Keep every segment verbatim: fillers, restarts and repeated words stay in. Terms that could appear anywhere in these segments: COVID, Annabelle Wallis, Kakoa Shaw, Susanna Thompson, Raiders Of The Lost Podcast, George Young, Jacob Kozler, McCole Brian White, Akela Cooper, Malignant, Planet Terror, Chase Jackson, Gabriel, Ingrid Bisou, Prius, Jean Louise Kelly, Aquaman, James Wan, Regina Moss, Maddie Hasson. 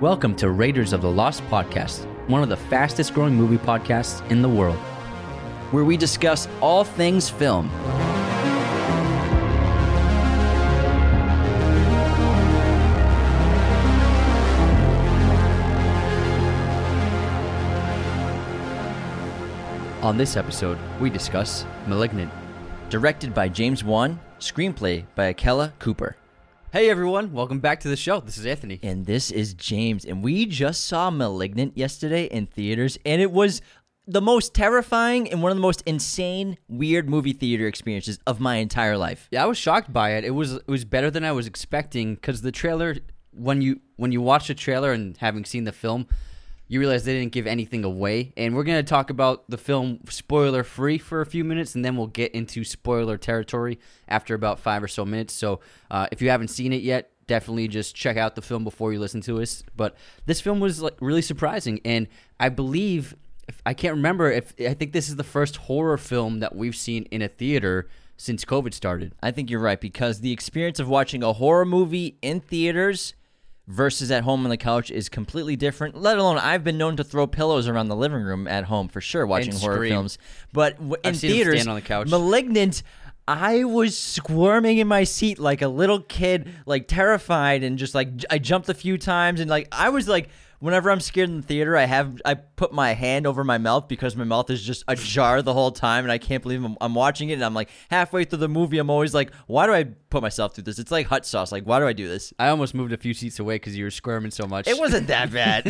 Welcome to Raiders of the Lost Podcast, one of the fastest growing movie podcasts in the world, where we discuss all things film. On this episode, we discuss Malignant, directed by James Wan, screenplay by Akela Cooper. Hey everyone, welcome back to the show. This is Anthony. And this is James. And we just saw Malignant yesterday in theaters, and it was the most terrifying and one of the most insane, weird movie theater experiences of my entire life. Yeah, I was shocked by it. It was it was better than I was expecting, because the trailer, when you when you watch the trailer and having seen the film, you realize they didn't give anything away. And we're going to talk about the film spoiler-free for a few minutes, and then we'll get into spoiler territory after about five or so minutes. So uh, if you haven't seen it yet, definitely just check out the film before you listen to us. But this film was like really surprising, and I believe, if, I can't remember, if I think this is the first horror film that we've seen in a theater since COVID started. I think you're right, because the experience of watching a horror movie in theaters versus at home on the couch is completely different, let alone I've been known to throw pillows around the living room at home for sure watching and horror scream. films. But w- in theaters, on the couch. Malignant, I was squirming in my seat like a little kid, like terrified, and just like I jumped a few times, and like I was like, whenever I'm scared in the theater, I have I put my hand over my mouth because my mouth is just ajar the whole time, and I can't believe I'm, I'm watching it. And I'm like halfway through the movie, I'm always like, "Why do I put myself through this? It's like hot sauce. Like, why do I do this?" I almost moved a few seats away because you were squirming so much. It wasn't that bad.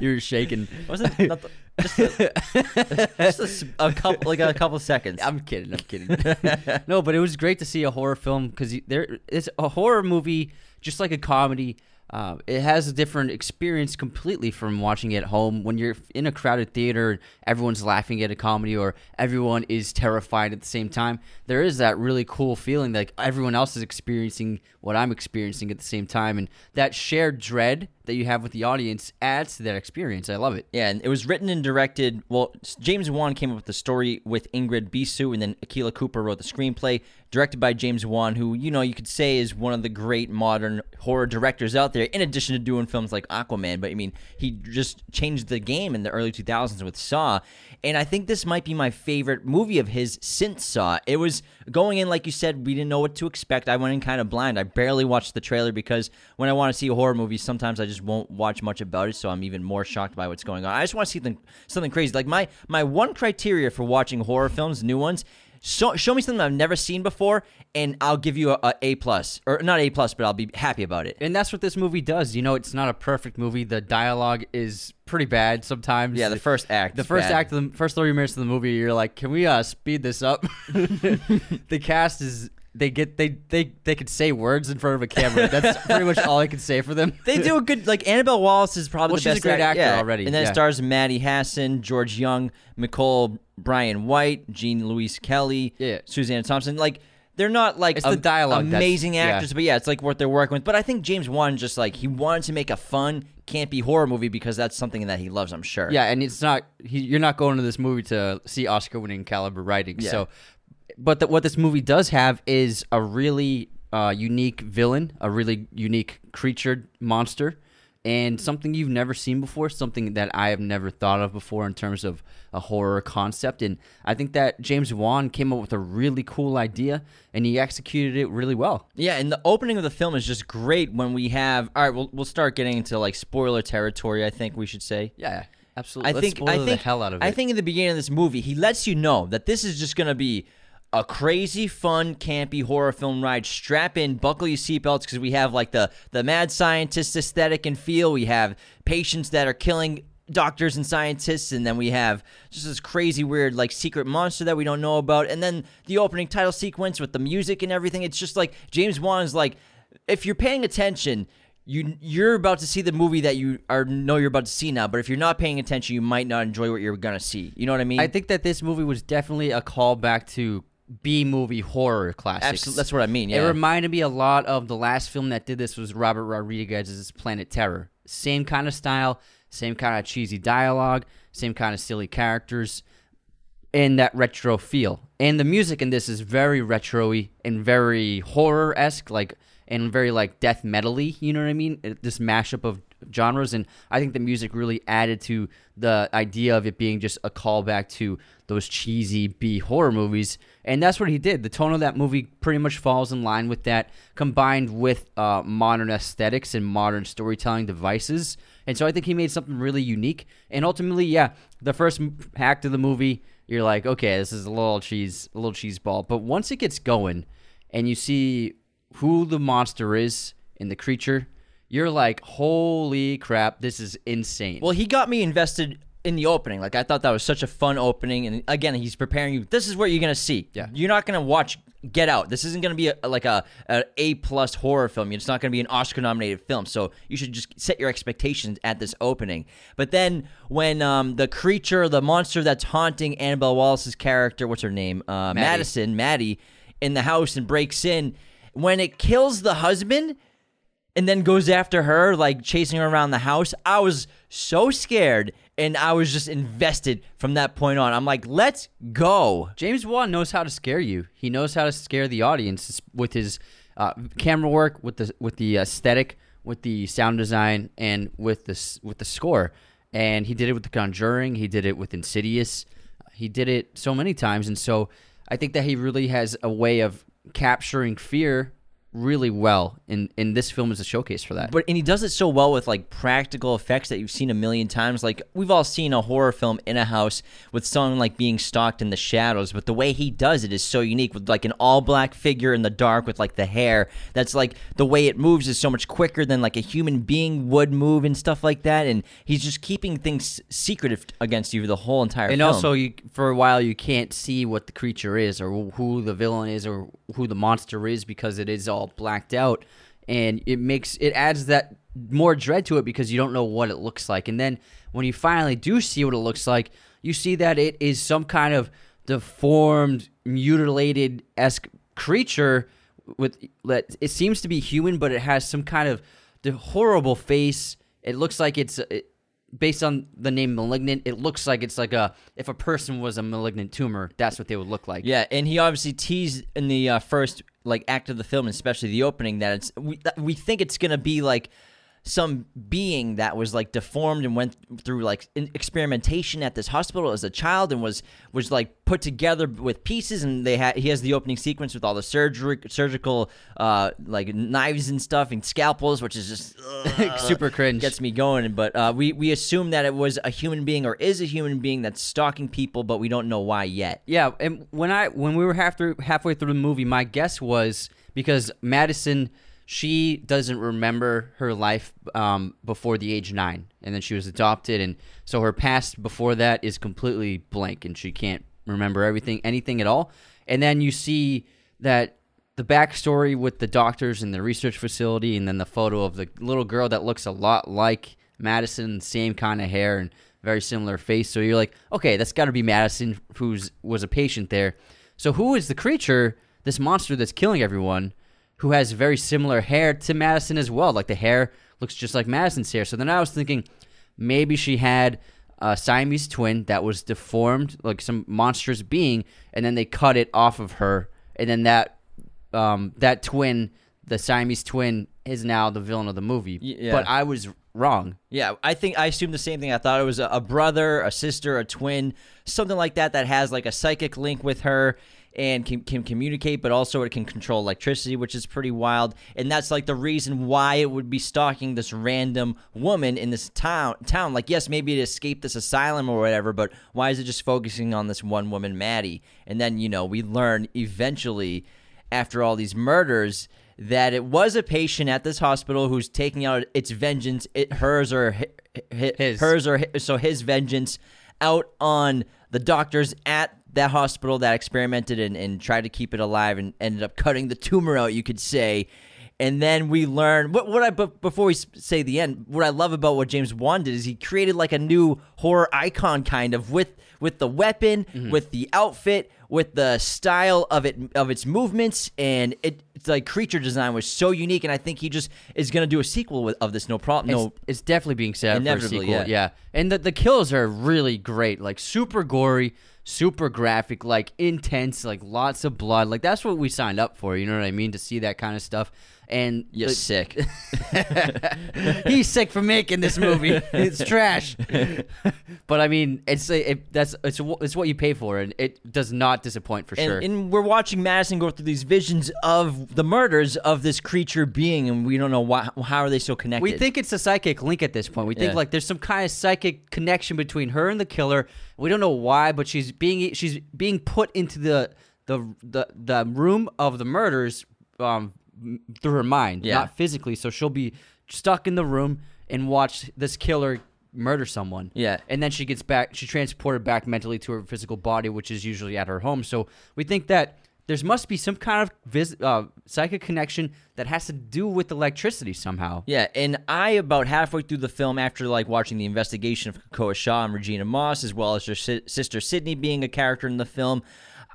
You were shaking. Wasn't not the, just, a, just a, a couple like a couple seconds. I'm kidding. I'm kidding. No, but it was great to see a horror film, because there it's a horror movie just like a comedy. Uh, it has a different experience completely from watching it at home. When you're in a crowded theater, everyone's laughing at a comedy or everyone is terrified at the same time. There is that really cool feeling that, like, everyone else is experiencing what I'm experiencing at the same time. And that shared dread that you have with the audience adds to that experience. I love it. Yeah, and it was written and directed. Well, James Wan came up with the story with Ingrid Bisou, and then Akela Cooper wrote the screenplay, directed by James Wan, who, you know, you could say is one of the great modern horror directors out there, in addition to doing films like Aquaman. But, I mean, he just changed the game in the early two thousands with Saw, and I think this might be my favorite movie of his since Saw. It was going in, like you said, we didn't know what to expect. I went in kind of blind. I barely watched the trailer, because when I want to see a horror movie, sometimes I just just won't watch much about it, so I'm even more shocked by what's going on. I just want to see something, something crazy. Like, my my one criteria for watching horror films, new ones, so, show me something I've never seen before, and I'll give you a A+, or not A+, but I'll be happy about it. And that's what this movie does. You know, it's not a perfect movie. The dialogue is pretty bad sometimes. Yeah, the first act. The first bad. act, the first thirty minutes of the movie, you're like, can we uh, speed this up? The cast is... They get they, they they could say words in front of a camera. That's pretty much all I could say for them. They do a good, like, Annabelle Wallis is probably well, the best. Well, she's a great act, actor yeah. already. And then yeah. it stars Maddie Hasson, George Young, McCole Brian White, Jean Louise Kelly, yeah. Susanna Thompson. Like, they're not like it's a, the dialogue amazing actors, yeah. but yeah, it's like what they're working with. But I think James Wan just like he wanted to make a fun campy horror movie, because that's something that he loves, I'm sure. Yeah, and it's not he, you're not going to this movie to see Oscar-winning caliber writing. Yeah. So. But the, what this movie does have is a really uh, unique villain, a really unique creature, monster, and something you've never seen before, something that I have never thought of before in terms of a horror concept. And I think that James Wan came up with a really cool idea, and he executed it really well. Yeah, and the opening of the film is just great when we have... All right, we'll, we'll start getting into like spoiler territory, I think we should say. Yeah, absolutely. I Let's think, spoil I think, the hell out of it. I think in the beginning of this movie, he lets you know that this is just going to be... a crazy, fun, campy horror film ride. Strap in, buckle your seatbelts, because we have like the, the mad scientist aesthetic and feel. We have patients that are killing doctors and scientists, and then we have just this crazy, weird, like, secret monster that we don't know about. And then the opening title sequence with the music and everything. It's just like James Wan is like, if you're paying attention, you you're about to see the movie that you are know you're about to see now, but if you're not paying attention, you might not enjoy what you're gonna see. You know what I mean? I think that this movie was definitely a callback to B-movie horror classics. Absolutely, that's what I mean, yeah. It reminded me a lot of the last film that did this was Robert Rodriguez's Planet Terror. Same kind of style, same kind of cheesy dialogue, same kind of silly characters. in that retro feel. And the music in this is very retro-y and very horror-esque, like, and very, like, death metal-y, you know what I mean? It, this mashup of genres, and I think the music really added to the idea of it being just a callback to those cheesy B horror movies, and that's what he did. The tone of that movie pretty much falls in line with that, combined with uh, modern aesthetics and modern storytelling devices, and so I think he made something really unique, and ultimately, yeah, the first act of the movie, you're like, okay, this is a little cheese, a little cheese ball, but once it gets going, and you see who the monster is and the creature, you're like, holy crap, this is insane. Well, he got me invested in the opening. Like, I thought that was such a fun opening. And again, he's preparing you. This is what you're going to see. Yeah. You're not going to watch Get Out. This isn't going to be a, like a an A-plus horror film. It's not going to be an Oscar-nominated film. So you should just set your expectations at this opening. But then when um, the creature, the monster that's haunting Annabelle Wallis's character, what's her name? Uh, Maddie. Madison, Maddie, in the house and breaks in. When it kills the husband... and then goes after her, like, chasing her around the house. I was so scared, and I was just invested from that point on. I'm like, let's go. James Wan knows how to scare you. He knows how to scare the audience with his uh, camera work, with the with the aesthetic, with the sound design, and with the, with the score. And he did it with The Conjuring. He did it with Insidious. He did it so many times. And so I think that he really has a way of capturing fear really well, and and this film is a showcase for that. But and he does it so well with, like, practical effects that you've seen a million times. Like, we've all seen a horror film in a house with someone, like, being stalked in the shadows, but the way he does it is so unique, with, like, an all black figure in the dark with, like, the hair that's, like, the way it moves is so much quicker than, like, a human being would move and stuff like that. And he's just keeping things secretive against you the whole entire and film. And also, you, for a while, you can't see what the creature is or who the villain is or who the monster is, because it is all blacked out, and it makes it adds that more dread to it, because you don't know what it looks like. And then when you finally do see what it looks like, you see that it is some kind of deformed, mutilated-esque creature with that it seems to be human, but it has some kind of the horrible face. It looks like it's it, based on the name Malignant, it looks like it's like a, if a person was a malignant tumor, that's what they would look like. Yeah, and he obviously teased in the uh, first, like, act of the film, especially the opening, that it's we, that we think it's going to be, like, some being that was, like, deformed and went through, like, experimentation at this hospital as a child, and was was like put together with pieces. And they ha- he has the opening sequence with all the surgery surgical uh like knives and stuff and scalpels, which is just uh, super cringe, gets me going. But uh we we assume that it was a human being, or is a human being, that's stalking people, but we don't know why yet. Yeah, and when I when we were half through, halfway through the movie, my guess was, because Madison, she doesn't remember her life um, before the age nine, and then she was adopted, and so her past before that is completely blank, and she can't remember everything, anything at all. And then you see that the backstory with the doctors and the research facility, and then the photo of the little girl that looks a lot like Madison, same kind of hair and very similar face. So you're like, okay, that's got to be Madison, who was a patient there. So who is the creature, this monster that's killing everyone, who has very similar hair to Madison as well? Like, the hair looks just like Madison's hair. So then I was thinking, maybe she had a Siamese twin that was deformed, like some monstrous being, and then they cut it off of her, and then that um, that twin, the Siamese twin, is now the villain of the movie. Yeah. But I was wrong. Yeah, I think I assumed the same thing. I thought it was a, a brother, a sister, a twin, something like that, that has, like, a psychic link with her, and can, can communicate, but also it can control electricity, which is pretty wild. And that's, like, the reason why it would be stalking this random woman in this town. town. Like, yes, maybe it escaped this asylum or whatever, but why is it just focusing on this one woman, Maddie? And then, you know, we learn eventually, after all these murders, that it was a patient at this hospital who's taking out its vengeance, it, hers or his, his. hers or his, so his vengeance, out on the doctors at that hospital that experimented and, and tried to keep it alive and ended up cutting the tumor out, you could say. And then we learn what, what I but before we say the end, what I love about what James Wan did is he created, like, a new horror icon, kind of, with with the weapon, mm-hmm. with the outfit, with the style of it of its movements, and it, it's like creature design was so unique. And I think he just is going to do a sequel with, of this. No problem. No, it's, it's definitely being set up for a sequel. Yeah, yeah. And the the kills are really great. Like super gory, super graphic, like intense, like lots of blood. Like that's what we signed up for. You know what I mean? To see that kind of stuff. And you're the, sick. He's sick for making this movie. It's trash. But I mean, it's it, that's it's it's what you pay for, and it does not disappoint for and, sure. And we're watching Madison go through these visions of the murders of this creature being, and we don't know why. How are they so connected? We think it's a psychic link at this point. We think yeah. like there's some kind of psychic connection between her and the killer. We don't know why, but she's being she's being put into the the the, the room of the murders. Um, through her mind, yeah. not physically, so she'll be stuck in the room and watch this killer murder someone. Yeah. And then she gets back, she transported back mentally to her physical body, which is usually at her home. So we think that there must be some kind of vis- uh, psychic connection that has to do with electricity somehow. Yeah, and I, about halfway through the film, after like watching the investigation of Kakoa Shaw and Regina Moss, as well as her si- sister Sydney being a character in the film,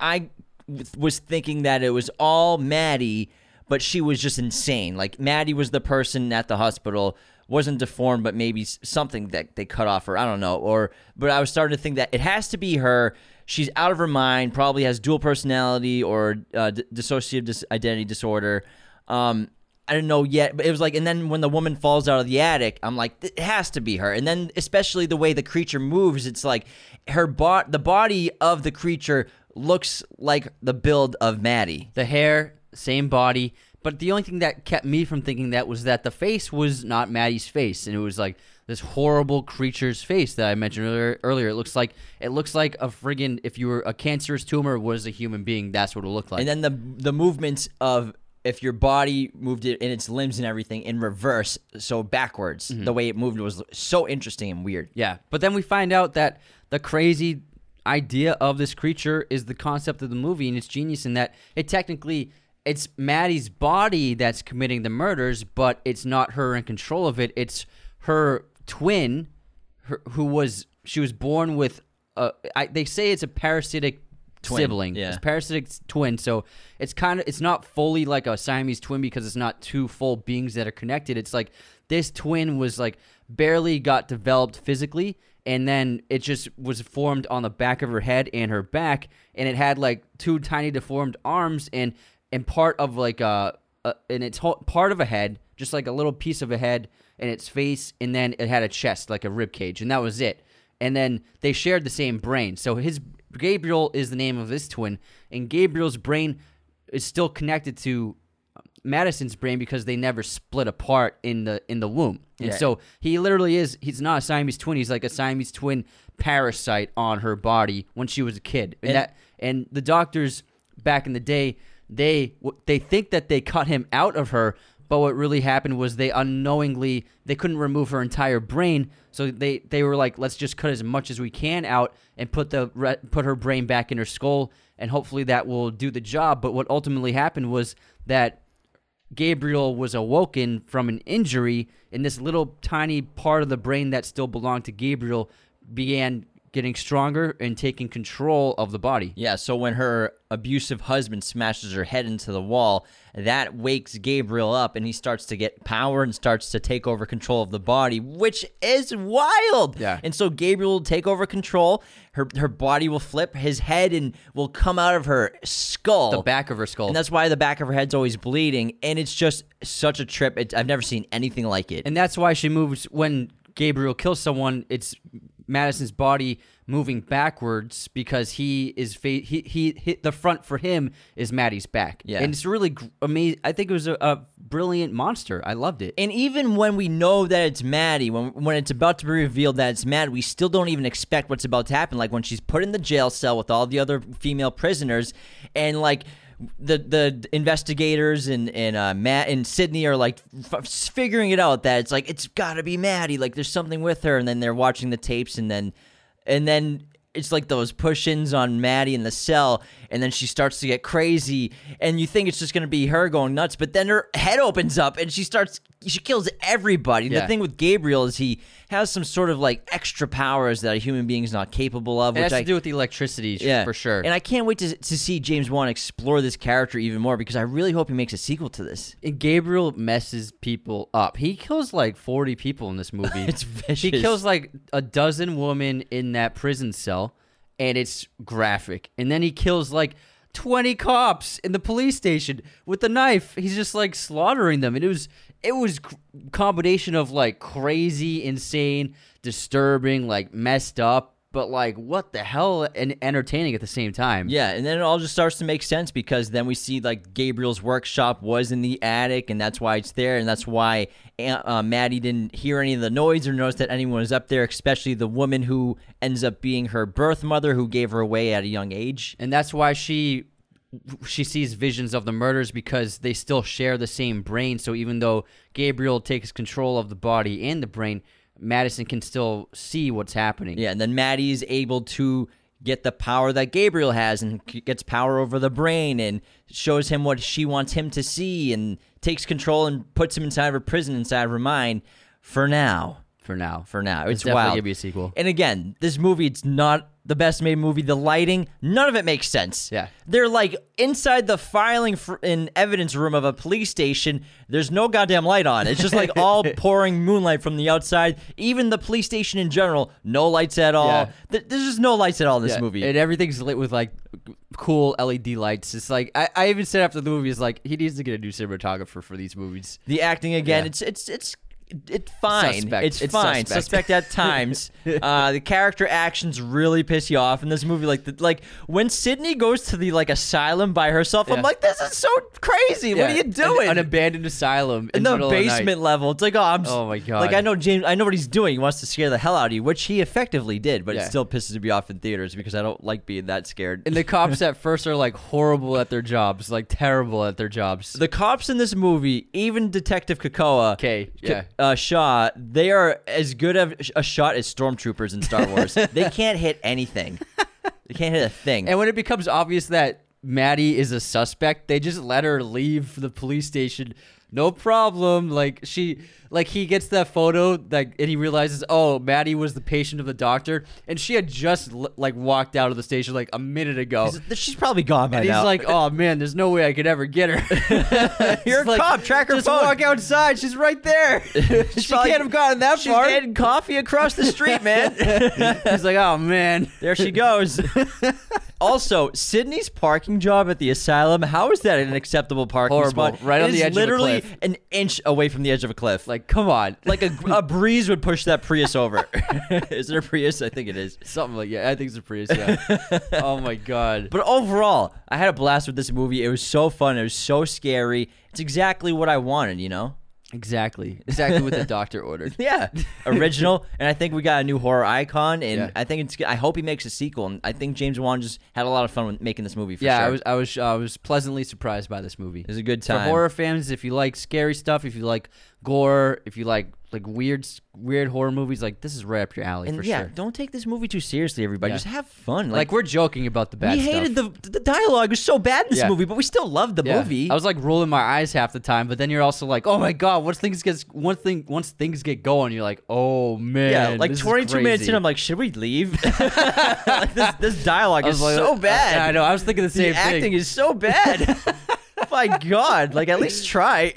I w- was thinking that it was all Maddie, but she was just insane. Like, Maddie was the person at the hospital, wasn't deformed, but maybe something that they cut off her. I don't know. Or, but I was starting to think that it has to be her. She's out of her mind, probably has dual personality or uh, d- dissociative dis- identity disorder. Um, I don't know yet, but it was like, and then when the woman falls out of the attic, I'm like, it has to be her. And then especially the way the creature moves, it's like her bo- the body of the creature looks like the build of Maddie. The hair... same body, but the only thing that kept me from thinking that was that the face was not Maddie's face, and it was like this horrible creature's face that I mentioned earlier. earlier. It looks like it looks like a friggin' if you were a cancerous tumor was a human being, that's what it looked like. And then the the movements of if your body moved it in its limbs and everything in reverse, so backwards, mm-hmm. the way it moved was so interesting and weird. Yeah, but then we find out that the crazy idea of this creature is the concept of the movie, and it's genius in that it technically... it's Maddie's body that's committing the murders, but it's not her in control of it. It's her twin, her, who was she was born with. A, I, they say it's a parasitic twin. sibling, yeah. It's a parasitic twin. So it's kind of it's not fully like a Siamese twin because it's not two full beings that are connected. It's like this twin was like barely got developed physically, and then it just was formed on the back of her head and her back, and it had like two tiny deformed arms and. And part of like a, a and it's ho- part of a head, just like a little piece of a head, and its face, and then it had a chest, like a rib cage, and that was it. And then they shared the same brain. So his Gabriel is the name of this twin, and Gabriel's brain is still connected to Madison's brain because they never split apart in the in the womb. And yeah. so he literally is. He's not a Siamese twin. He's like a Siamese twin parasite on her body when she was a kid. And, and that and the doctors back in the day. They they think that they cut him out of her, but what really happened was they unknowingly, they couldn't remove her entire brain, so they, they were like, let's just cut as much as we can out and put the put her brain back in her skull, and hopefully that will do the job. But what ultimately happened was that Gabriel was awoken from an injury, and this little tiny part of the brain that still belonged to Gabriel began getting stronger and taking control of the body. Yeah, so when her abusive husband smashes her head into the wall, that wakes Gabriel up, and he starts to get power and starts to take over control of the body, which is wild. Yeah. And so Gabriel will take over control. Her her body will flip. His head and will come out of her skull. The back of her skull. And that's why the back of her head's always bleeding, and it's just such a trip. It, I've never seen anything like it. And that's why she moves when Gabriel kills someone, it's... Madison's body moving backwards because he is fa- he, he he the front for him is Maddie's back. Yeah, and it's really gr- amazing. I think it was a, a brilliant monster. I loved it. And even when we know that it's Maddie, when when it's about to be revealed that it's Maddie, we still don't even expect what's about to happen. Like when she's put in the jail cell with all the other female prisoners, and like. The the investigators and and uh, Matt and Sydney are like f- figuring it out that it's like it's got to be Maddie, like there's something with her, and then they're watching the tapes, and then and then it's like those push-ins on Maddie in the cell, and then she starts to get crazy, and you think it's just going to be her going nuts, but then her head opens up, and she starts, she kills everybody. Yeah. The thing with Gabriel is he has some sort of, like, extra powers that a human being is not capable of. It which has I, to do with the electricity, yeah. for sure. And I can't wait to to see James Wan explore this character even more, because I really hope he makes a sequel to this. And Gabriel messes people up. He kills, like, forty people in this movie. It's vicious. He kills, like, a dozen women in that prison cell, and it's graphic. And then he kills, like, twenty cops in the police station with a knife. He's just, like, slaughtering them. And it was... It was a combination of, like, crazy, insane, disturbing, like, messed up, but, like, what the hell, and entertaining at the same time. Yeah, and then it all just starts to make sense, because then we see, like, Gabriel's workshop was in the attic, and that's why it's there, and that's why uh, Maddie didn't hear any of the noise or notice that anyone was up there, especially the woman who ends up being her birth mother, who gave her away at a young age. And that's why she... she sees visions of the murders, because they still share the same brain. So even though Gabriel takes control of the body and the brain, Madison can still see what's happening. Yeah, and then Maddie is able to get the power that Gabriel has, and gets power over the brain, and shows him what she wants him to see, and takes control and puts him inside of her prison, inside of her mind, for now. For now. For now. It's, it's definitely wild. Gonna be a sequel. And again, this movie, it's not the best made movie. The lighting, none of it makes sense. Yeah. They're like inside the filing for in evidence room of a police station. There's no goddamn light on. It's just like all pouring moonlight from the outside. Even the police station in general, no lights at all. Yeah. There's just no lights at all in this yeah. movie. And everything's lit with like cool L E D lights. It's like I, I even said after the movie, it's like he needs to get a new cinematographer for these movies. The acting again, yeah. it's it's it's It's fine. Suspect. It's, it's fine. Suspect, suspect at times. Uh, the character actions really piss you off in this movie. Like, the, like when Sydney goes to the like asylum by herself, yeah. I'm like, this is so crazy. Yeah. What are you doing? An, an abandoned asylum in, in the, the basement of the level. It's like, oh, I'm. Just, oh my god. Like I know James. I know what he's doing. He wants to scare the hell out of you, which he effectively did. But yeah. it still pisses me off in theaters because I don't like being that scared. And the cops at first are like horrible at their jobs, like terrible at their jobs. The cops in this movie, even Detective Kakoa. Okay. Yeah. Uh, Shaw, they are as good of a shot as stormtroopers in Star Wars. They can't hit anything. They can't hit a thing. And when it becomes obvious that Maddie is a suspect, they just let her leave the police station. No problem. Like she, like he gets that photo, like, and he realizes, oh, Maddie was the patient of the doctor, and she had just like walked out of the station like a minute ago. He's, she's probably gone by and now. He's like, oh man, there's no way I could ever get her. You're a like, cop. Track her just phone. Just walk outside. She's right there. she probably, can't have gotten that she's far. She's getting coffee across the street, man. He's like, oh man, there she goes. Also, Sydney's parking job at the asylum. How is that an acceptable parking Horrible. spot? Right it on the edge of a cliff. An inch away from the edge of a cliff. Like, come on. Like, a, a breeze would push that Prius over. Is it a Prius? I think it is. Something like, yeah, I think it's a Prius, yeah. Oh, my God. But overall, I had a blast with this movie. It was so fun. It was so scary. It's exactly what I wanted, you know? Exactly. Exactly what the doctor ordered. Yeah. Original. And I think we got a new horror icon, and yeah. I think it's I hope he makes a sequel, and I think James Wan just had a lot of fun with making this movie for yeah, sure. Yeah, I was I was I was pleasantly surprised by this movie. It was a good time. For horror fans, if you like scary stuff, if you like gore, if you like like weird weird horror movies, like this is right up your alley and for yeah, sure. Don't take this movie too seriously, everybody. Yeah. Just have fun. Like, like we're joking about the bad we stuff. We hated the the dialogue was so bad in this yeah. movie, but we still loved the yeah. movie. I was like rolling my eyes half the time, but then you're also like, oh my god, once things get once thing once things get going, you're like, oh man. Yeah, like twenty-two minutes in, I'm like, should we leave? Like this this dialogue is like, so bad. I, I know. I was thinking the same the thing. Acting is so bad. My God, like at least try.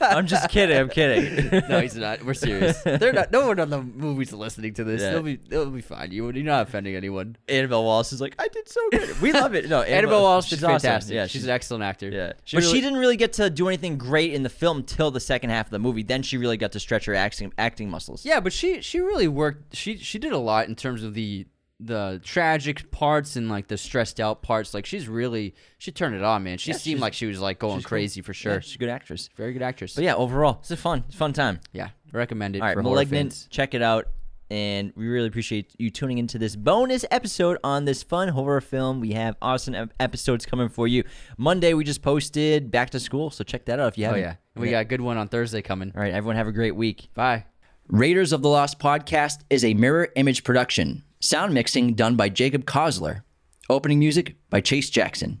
I'm just kidding. I'm kidding. No, he's not. We're serious. They're not. No one on the movies listening to this. Yeah. They'll be. They'll be fine. You, you're not offending anyone. Annabelle Wallis is like, I did so good. We love it. No, Annabelle, Annabelle Wallis is fantastic. Awesome. Yeah, she's, she's an excellent actor. Yeah, she but really, she didn't really get to do anything great in the film till the second half of the movie. Then she really got to stretch her acting acting muscles. Yeah, but she she really worked. She she did a lot in terms of the. the tragic parts and like the stressed out parts. Like she's really she turned it on, man. She yeah, seemed like she was like going crazy cool. for sure. Yeah, she's a good actress. Very good actress. But yeah, overall, it's a fun, it's a fun time. Yeah. Recommend it. All right, for Malignant, check it out. And we really appreciate you tuning into this bonus episode on this fun horror film. We have awesome episodes coming for you. Monday, we just posted Back to School, so check that out if you haven't. Oh yeah. And we yeah. got a good one on Thursday coming. All right, everyone have a great week. Bye. Raiders of the Lost Podcast is a Mirror Image production. Sound mixing done by Jacob Kozler. Opening music by Chase Jackson.